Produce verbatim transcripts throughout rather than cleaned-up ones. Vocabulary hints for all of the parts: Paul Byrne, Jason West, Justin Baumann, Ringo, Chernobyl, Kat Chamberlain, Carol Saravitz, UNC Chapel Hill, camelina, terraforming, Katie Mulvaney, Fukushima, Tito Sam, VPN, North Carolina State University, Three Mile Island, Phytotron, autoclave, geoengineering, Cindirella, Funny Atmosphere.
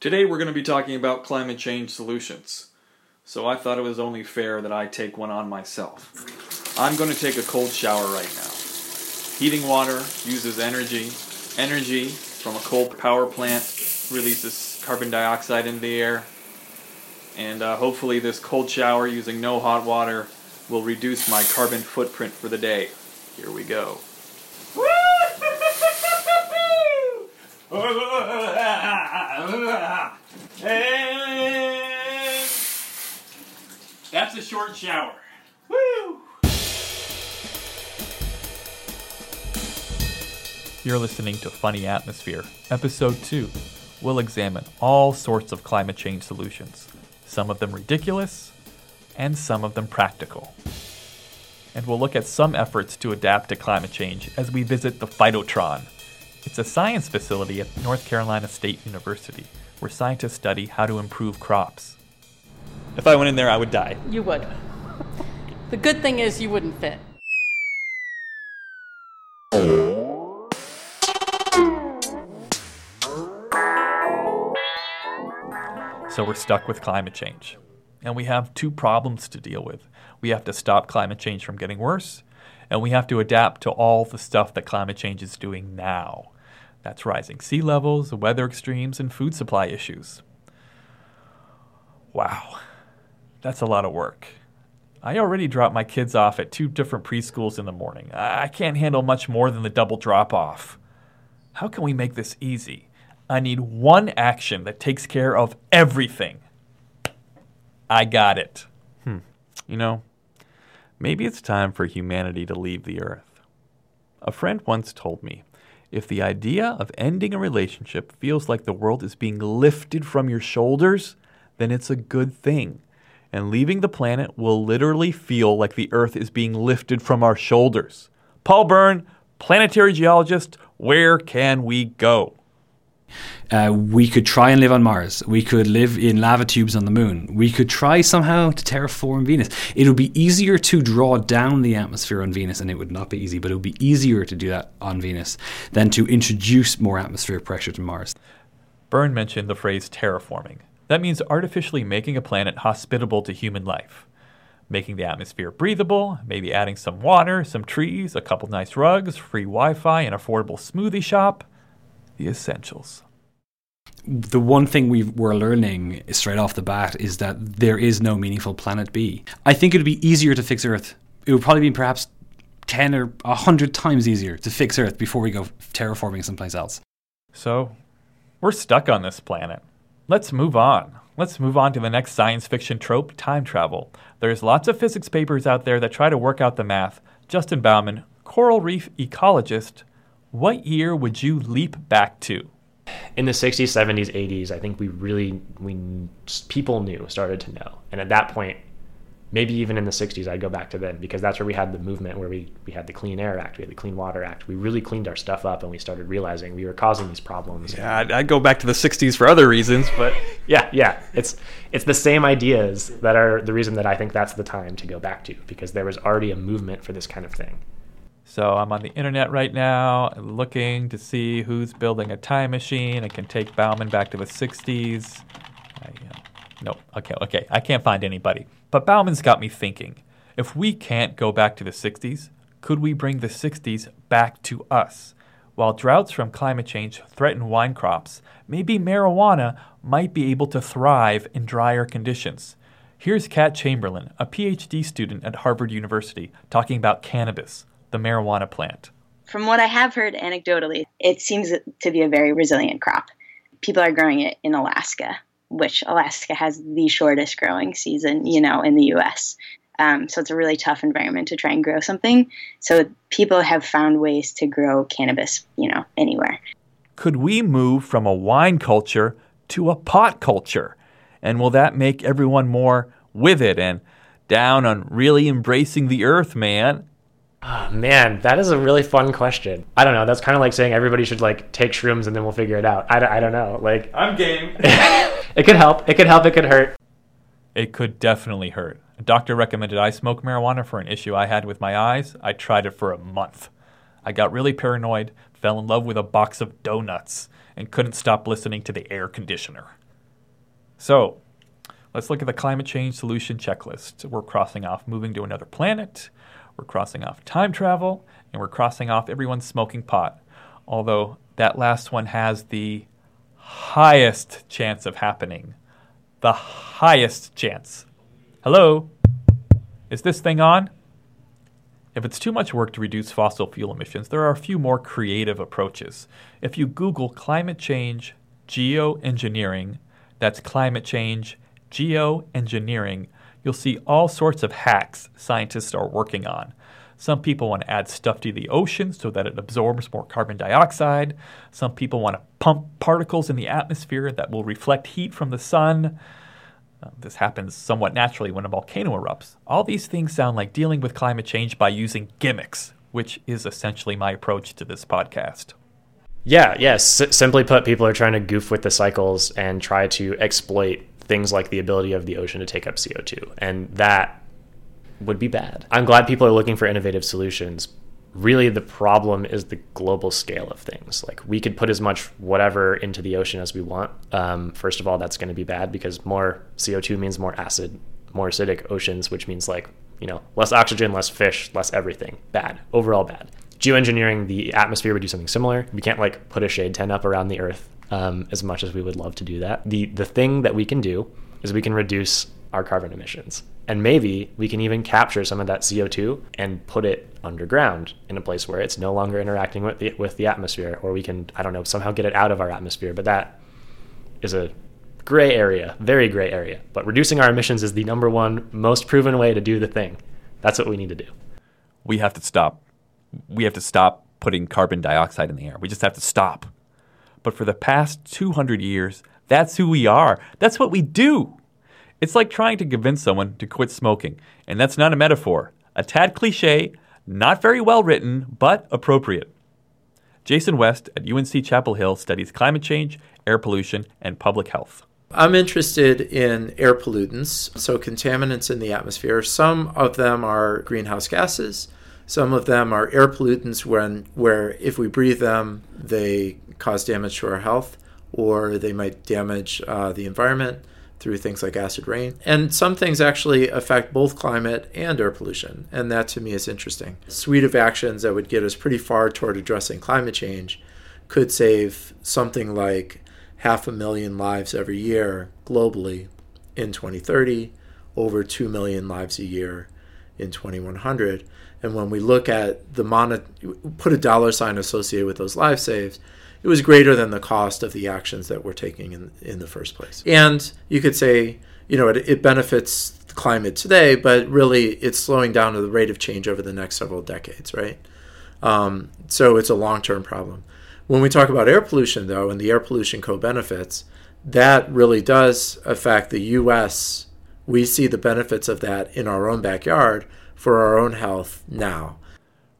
Today we're going to be talking about climate change solutions, so I thought it was only fair that I take one on myself. I'm going to take a cold shower right now. Heating water uses energy. Energy from a coal power plant releases carbon dioxide into the air. And uh, hopefully this cold shower using no hot water will reduce my carbon footprint for the day. Here we go. And that's a short shower. Woo! You're listening to Funny Atmosphere, Episode two. We'll examine all sorts of climate change solutions. Some of them ridiculous, and some of them practical. And we'll look at some efforts to adapt to climate change as we visit the Phytotron. It's a science facility at North Carolina State University, where scientists study how to improve crops. If I went in there, I would die. You would. The good thing is you wouldn't fit. So we're stuck with climate change. And we have two problems to deal with. We have to stop climate change from getting worse, and we have to adapt to all the stuff that climate change is doing now. That's rising sea levels, weather extremes, and food supply issues. Wow, that's a lot of work. I already drop my kids off at two different preschools in the morning. I can't handle much more than the double drop-off. How can we make this easy? I need one action that takes care of everything. I got it. Hmm. You know, maybe it's time for humanity to leave the Earth. A friend once told me, if the idea of ending a relationship feels like the world is being lifted from your shoulders, then it's a good thing. And leaving the planet will literally feel like the Earth is being lifted from our shoulders. Paul Byrne, planetary geologist, where can we go? Uh, we could try and live on Mars. We could live in lava tubes on the moon. We could try somehow to terraform Venus. It would be easier to draw down the atmosphere on Venus, and it would not be easy, but it would be easier to do that on Venus than to introduce more atmospheric pressure to Mars. Byrne mentioned the phrase terraforming. That means artificially making a planet hospitable to human life. Making the atmosphere breathable, maybe adding some water, some trees, a couple nice rugs, free Wi-Fi, an affordable smoothie shop. The essentials. The one thing we were learning straight off the bat is that there is no meaningful planet B. I think it would be easier to fix Earth. It would probably be perhaps ten or one hundred times easier to fix Earth before we go terraforming someplace else. So, we're stuck on this planet. Let's move on. Let's move on to the next science fiction trope, time travel. There's lots of physics papers out there that try to work out the math. Justin Baumann, coral reef ecologist, what year would you leap back to? In the sixties, seventies, eighties, I think we really, we people knew, started to know. And at that point, maybe even in the sixties, I'd go back to then, because that's where we had the movement where we, we had the Clean Air Act, we had the Clean Water Act. We really cleaned our stuff up and we started realizing we were causing these problems. Yeah, I'd, I'd go back to the sixties for other reasons, but... yeah, yeah. It's it's the same ideas that are the reason that I think that's the time to go back to, because there was already a movement for this kind of thing. So I'm on the internet right now looking to see who's building a time machine and can take Baumann back to the sixties. I, uh, no, okay, okay, I can't find anybody. But Baumann's got me thinking, if we can't go back to the sixties, could we bring the sixties back to us? While droughts from climate change threaten wine crops, maybe marijuana might be able to thrive in drier conditions. Here's Kat Chamberlain, a P H D student at Harvard University, talking about cannabis, the marijuana plant. From what I have heard anecdotally, it seems to be a very resilient crop. People are growing it in Alaska, which Alaska has the shortest growing season, you know, in the U S. Um, so it's a really tough environment to try and grow something. So people have found ways to grow cannabis, you know, anywhere. Could we move from a wine culture to a pot culture? And will that make everyone more with it and down on really embracing the earth, man? Oh, man, that is a really fun question. I don't know. That's kind of like saying everybody should like take shrooms and then we'll figure it out. I, d- I don't know. Like I'm game. It could help. It could help. It could hurt. It could definitely hurt. A doctor recommended I smoke marijuana for an issue I had with my eyes. I tried it for a month. I got really paranoid, fell in love with a box of donuts, and couldn't stop listening to the air conditioner. So let's look at the climate change solution checklist. We're crossing off moving to another planet. We're crossing off time travel. And we're crossing off everyone smoking pot. Although that last one has the highest chance of happening. The highest chance. Hello? Is this thing on? If it's too much work to reduce fossil fuel emissions, there are a few more creative approaches. If you Google climate change geoengineering, that's climate change geoengineering, you'll see all sorts of hacks scientists are working on. Some people want to add stuff to the ocean so that it absorbs more carbon dioxide. Some people want to pump particles in the atmosphere that will reflect heat from the sun. Uh, this happens somewhat naturally when a volcano erupts. All these things sound like dealing with climate change by using gimmicks, which is essentially my approach to this podcast. Yeah, yes. Yeah. S- simply put, people are trying to goof with the cycles and try to exploit things like the ability of the ocean to take up C O two. And that would be bad. I'm glad people are looking for innovative solutions. Really, the problem is the global scale of things. Like, we could put as much whatever into the ocean as we want. Um, first of all, that's going to be bad because more C O two means more acid, more acidic oceans, which means, like, you know, less oxygen, less fish, less everything. Bad. Overall bad. Geoengineering the atmosphere would do something similar. We can't, like, put a shade tent up around the Earth um, as much as we would love to do that. The, the thing that we can do is we can reduce our carbon emissions. And maybe we can even capture some of that C O two and put it underground in a place where it's no longer interacting with the, with the atmosphere, or we can, I don't know, somehow get it out of our atmosphere. But that is a gray area, very gray area. But reducing our emissions is the number one most proven way to do the thing. That's what we need to do. We have to stop. We have to stop putting carbon dioxide in the air. We just have to stop. But for the past two hundred years, that's who we are. That's what we do. It's like trying to convince someone to quit smoking, and that's not a metaphor. A tad cliche, not very well written, but appropriate. Jason West at U N C Chapel Hill studies climate change, air pollution, and public health. I'm interested in air pollutants, so contaminants in the atmosphere. Some of them are greenhouse gases. Some of them are air pollutants when, where if we breathe them, they cause damage to our health, or they might damage uh, the environment through things like acid rain. And some things actually affect both climate and air pollution. And that, to me, is interesting. A suite of actions that would get us pretty far toward addressing climate change could save something like half a million lives every year globally in twenty thirty, over two million lives a year in twenty one hundred. And when we look at the mon- put a dollar sign associated with those lives saved, it was greater than the cost of the actions that we're taking in, in the first place. And you could say, you know, it, it benefits climate today, but really it's slowing down to the rate of change over the next several decades, right? Um, so it's a long-term problem. When we talk about air pollution, though, and the air pollution co-benefits, that really does affect the U S. We see the benefits of that in our own backyard for our own health now.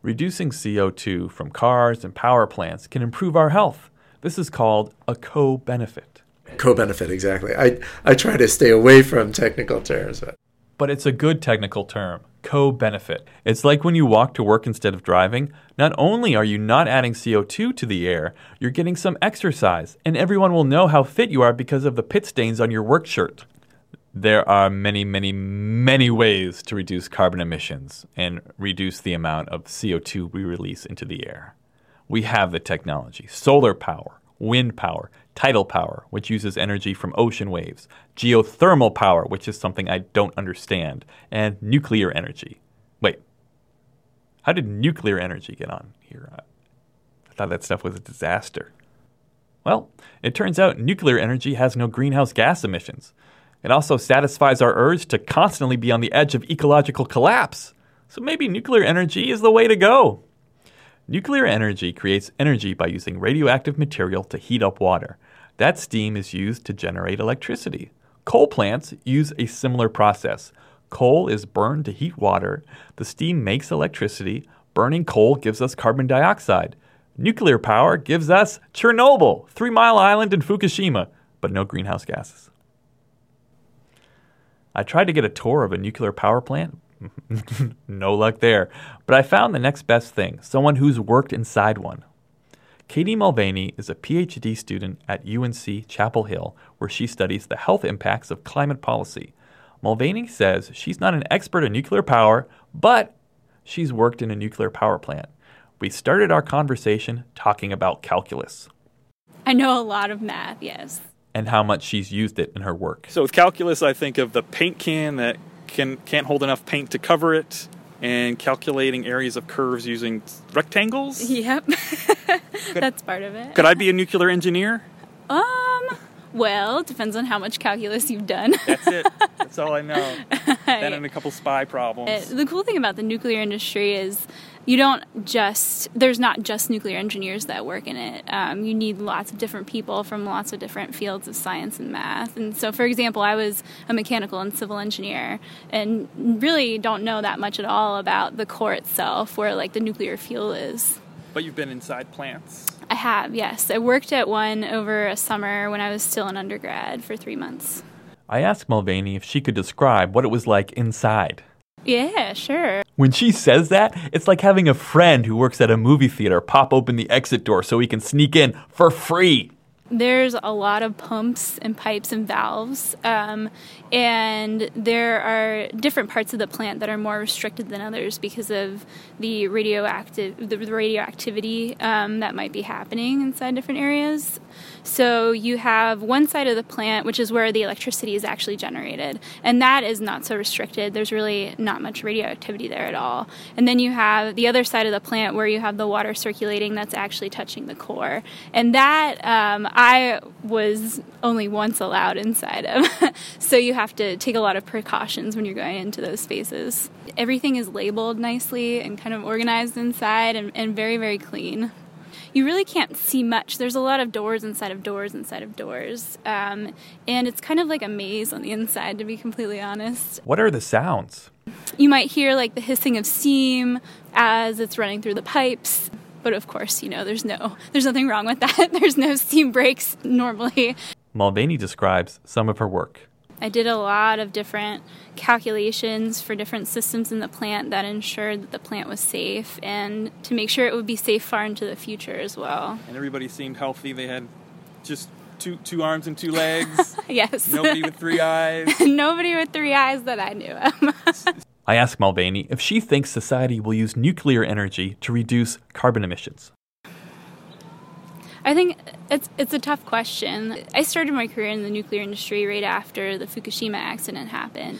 Reducing C O two from cars and power plants can improve our health. This is called a co-benefit. Co-benefit, exactly. I, I try to stay away from technical terms. But. but it's a good technical term, co-benefit. It's like when you walk to work instead of driving. Not only are you not adding C O two to the air, you're getting some exercise, and everyone will know how fit you are because of the pit stains on your work shirt. There are many, many, many ways to reduce carbon emissions and reduce the amount of C O two we release into the air. We have the technology: solar power, wind power, tidal power, which uses energy from ocean waves, geothermal power, which is something I don't understand, and nuclear energy. Wait, how did nuclear energy get on here? I thought that stuff was a disaster. Well, it turns out nuclear energy has no greenhouse gas emissions. It also satisfies our urge to constantly be on the edge of ecological collapse. So maybe nuclear energy is the way to go. Nuclear energy creates energy by using radioactive material to heat up water. That steam is used to generate electricity. Coal plants use a similar process. Coal is burned to heat water. The steam makes electricity. Burning coal gives us carbon dioxide. Nuclear power gives us Chernobyl, Three Mile Island, and Fukushima, but no greenhouse gases. I tried to get a tour of a nuclear power plant. No luck there. But I found the next best thing, someone who's worked inside one. Katie Mulvaney is a P H D student at U N C Chapel Hill, where she studies the health impacts of climate policy. Mulvaney says she's not an expert in nuclear power, but she's worked in a nuclear power plant. We started our conversation talking about calculus. I know a lot of math, yes. And how much she's used it in her work. So with calculus, I think of the paint can that can, can't hold enough paint to cover it, and calculating areas of curves using rectangles? Yep. could, That's part of it. Could I be a nuclear engineer? Um, well, depends on how much calculus you've done. That's it. That's all I know. That and a couple spy problems. It, the cool thing about the nuclear industry is you don't just, there's not just nuclear engineers that work in it. Um, you need lots of different people from lots of different fields of science and math. And so, for example, I was a mechanical and civil engineer and really don't know that much at all about the core itself, where like the nuclear fuel is. But you've been inside plants. I have, yes. I worked at one over a summer when I was still an undergrad for three months. I asked Mulvaney if she could describe what it was like inside. Yeah, sure. When she says that, it's like having a friend who works at a movie theater pop open the exit door so he can sneak in for free. There's a lot of pumps and pipes and valves, um, and there are different parts of the plant that are more restricted than others because of the radioactive, the radioactivity um, that might be happening inside different areas. So you have one side of the plant, which is where the electricity is actually generated, and that is not so restricted. There's really not much radioactivity there at all. And then you have the other side of the plant where you have the water circulating that's actually touching the core, and that um, I was only once allowed inside of, so you have to take a lot of precautions when you're going into those spaces. Everything is labeled nicely and kind of organized inside and, and very, very clean. You really can't see much. There's a lot of doors inside of doors inside of doors, um, and it's kind of like a maze on the inside, to be completely honest. What are the sounds? You might hear like the hissing of steam as it's running through the pipes. But of course, you know, there's no, there's nothing wrong with that. There's no steam breaks normally. Mulvaney describes some of her work. I did a lot of different calculations for different systems in the plant that ensured that the plant was safe and to make sure it would be safe far into the future as well. And everybody seemed healthy. They had just two two arms and two legs. Yes. Nobody with three eyes. Nobody with three eyes that I knew of. I asked Mulvaney if she thinks society will use nuclear energy to reduce carbon emissions. I think it's it's a tough question. I started my career in the nuclear industry right after the Fukushima accident happened.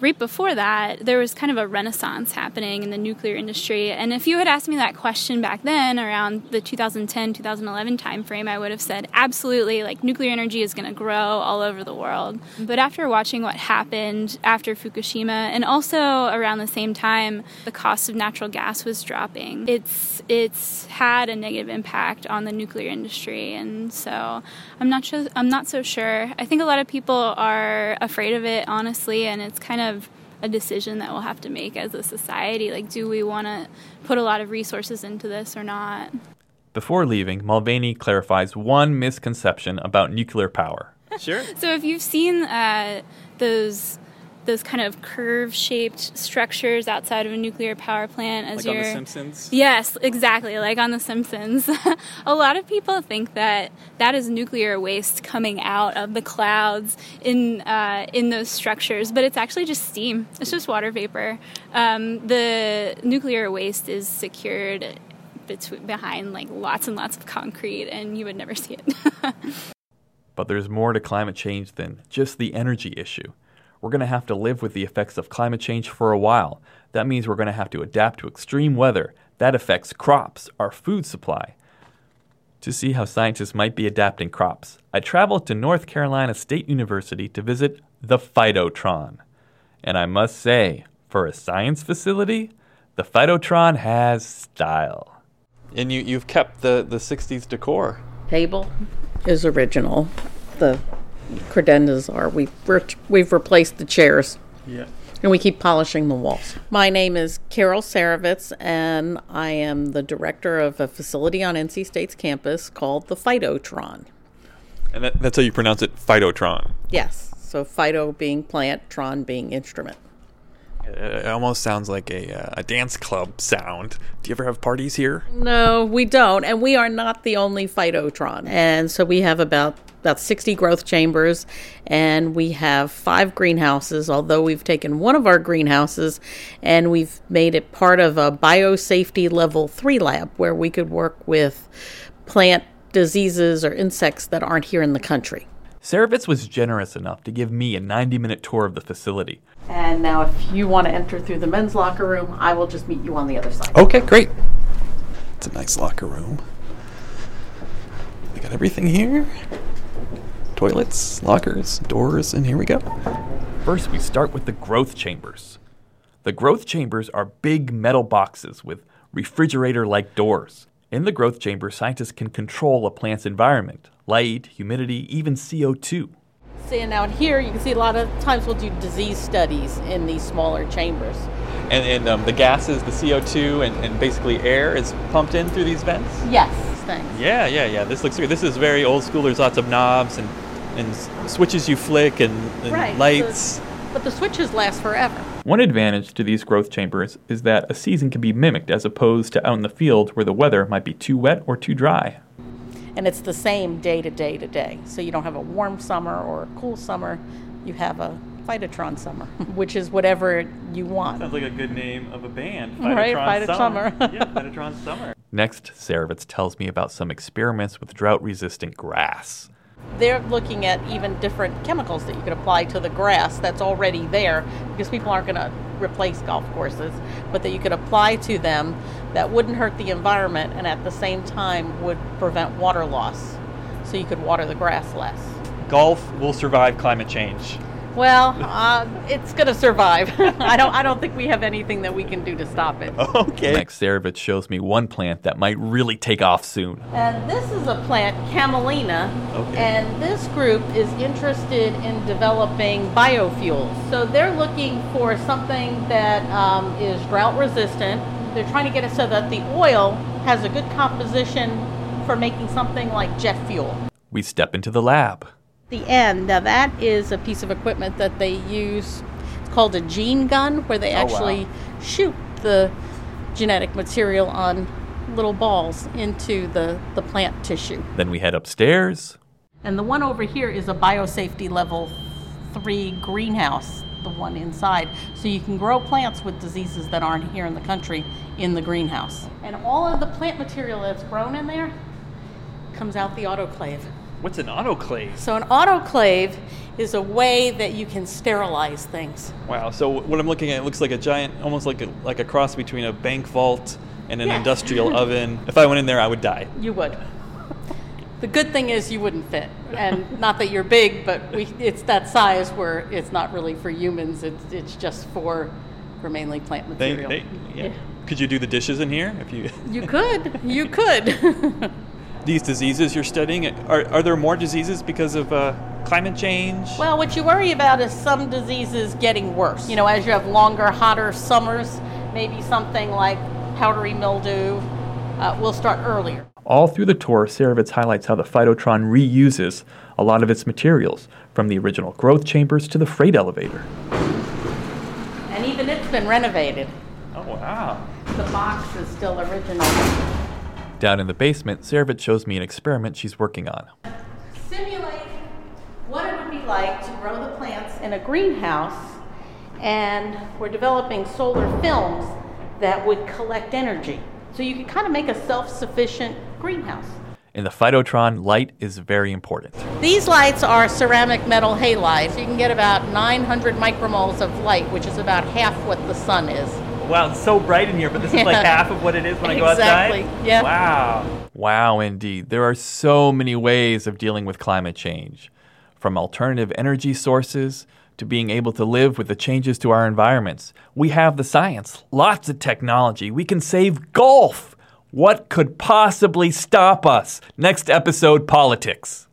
Right before that, there was kind of a renaissance happening in the nuclear industry. And if you had asked me that question back then, around the two thousand ten, two thousand eleven timeframe, I would have said, absolutely, like, nuclear energy is going to grow all over the world. But after watching what happened after Fukushima, and also around the same time, the cost of natural gas was dropping. It's it's had a negative impact on the nuclear industry, and so I'm not sure, I'm not so sure. I think a lot of people are afraid of it, honestly, and it's kind of Of a decision that we'll have to make as a society. Like, do we want to put a lot of resources into this or not? Before leaving, Mulvaney clarifies one misconception about nuclear power. Sure. So if you've seen uh, those those kind of curve-shaped structures outside of a nuclear power plant, as like you're on The Simpsons? Yes, exactly, like on The Simpsons. A lot of people think that that is nuclear waste coming out of the clouds in uh, in those structures, but it's actually just steam. It's just water vapor. Um, the nuclear waste is secured between, behind like lots and lots of concrete, and you would never see it. But there's more to climate change than just the energy issue. We're going to have to live with the effects of climate change for a while. That means we're going to have to adapt to extreme weather. That affects crops, our food supply. To see how scientists might be adapting crops, I traveled to North Carolina State University to visit the Phytotron. And I must say, for a science facility, the Phytotron has style. And you, you've kept the, the sixties decor. Table is original. The credendas are we've re- we've replaced the chairs, yeah, and we keep polishing the walls. My name is Carol Saravitz, and I am the director of a facility on N C State's campus called the Phytotron. And that, that's how you pronounce it, Phytotron. Yes. So Phyto being plant, tron being instrument. It almost sounds like a uh, a dance club sound. Do you ever have parties here? No, we don't. And we are not the only phytotron. And so we have about, about sixty growth chambers, and we have five greenhouses, although we've taken one of our greenhouses and we've made it part of a biosafety level three lab where we could work with plant diseases or insects that aren't here in the country. Saravitz was generous enough to give me a ninety-minute tour of the facility. And now if you want to enter through the men's locker room, I will just meet you on the other side. Okay, great. It's a nice locker room. We got everything here. Toilets, lockers, doors, and here we go. First, we start with the growth chambers. The growth chambers are big metal boxes with refrigerator-like doors. In the growth chamber, scientists can control a plant's environment. Light, humidity, even C O two. Seeing out here, you can see a lot of times we'll do disease studies in these smaller chambers. And, and um, the gases, the C O two, and, and basically air is pumped in through these vents? Yes, thanks. Yeah, yeah, yeah. This looks this is very old school. There's lots of knobs and, and switches you flick and, and right, lights. So, but the switches last forever. One advantage to these growth chambers is that a season can be mimicked as opposed to out in the field where the weather might be too wet or too dry. And it's the same day to day to day. So you don't have a warm summer or a cool summer. You have a Phytotron summer, which is whatever you want. Sounds like a good name of a band. Phytotron, right? Phytotron Summer. summer. Yeah, Phytotron Summer. Next, Saravitz tells me about some experiments with drought-resistant grass. They're looking at even different chemicals that you could apply to the grass that's already there, because people aren't going to replace golf courses, but that you could apply to them that wouldn't hurt the environment and at the same time would prevent water loss, so you could water the grass less. Golf will survive climate change. Well, uh, it's going to survive. I don't I don't think we have anything that we can do to stop it. Okay. Next, Saravitz shows me one plant that might really take off soon. And this is a plant, camelina, okay. And this group is interested in developing biofuels. So they're looking for something that um, is drought resistant. They're trying to get it so that the oil has a good composition for making something like jet fuel. We step into the lab. The end. Now that is a piece of equipment that they use. It's called a gene gun, where they actually oh, wow. shoot the genetic material on little balls into the, the plant tissue. Then we head upstairs. And the one over here is a biosafety level three greenhouse, the one inside. So you can grow plants with diseases that aren't here in the country in the greenhouse. And all of the plant material that's grown in there comes out the autoclave. What's an autoclave? So an autoclave is a way that you can sterilize things. Wow. So what I'm looking at, it looks like a giant, almost like a, like a cross between a bank vault and an yes. industrial oven. If I went in there, I would die. You would. The good thing is you wouldn't fit. And not that you're big, but we, it's that size where it's not really for humans. It's it's just for, for mainly plant material. They, they, yeah. Yeah. Could you do the dishes in here? If you? You could. You could. These diseases you're studying, are are there more diseases because of uh, climate change? Well, what you worry about is some diseases getting worse. You know, as you have longer, hotter summers, maybe something like powdery mildew uh, will start earlier. All through the tour, Saravitz highlights how the phytotron reuses a lot of its materials, from the original growth chambers to the freight elevator. And even it's been renovated. Oh, wow. The box is still original. Down in the basement, Saravitz shows me an experiment she's working on. Simulate what it would be like to grow the plants in a greenhouse, and we're developing solar films that would collect energy. So you can kind of make a self-sufficient greenhouse. In the phytotron, light is very important. These lights are ceramic metal halides. You can get about nine hundred micromoles of light, which is about half what the sun is. Wow, it's so bright in here, but this yeah. is like half of what it is when I go exactly. outside? Yeah. Wow. Wow, indeed. There are so many ways of dealing with climate change, from alternative energy sources to being able to live with the changes to our environments. We have the science, lots of technology. We can save golf. What could possibly stop us? Next episode, politics.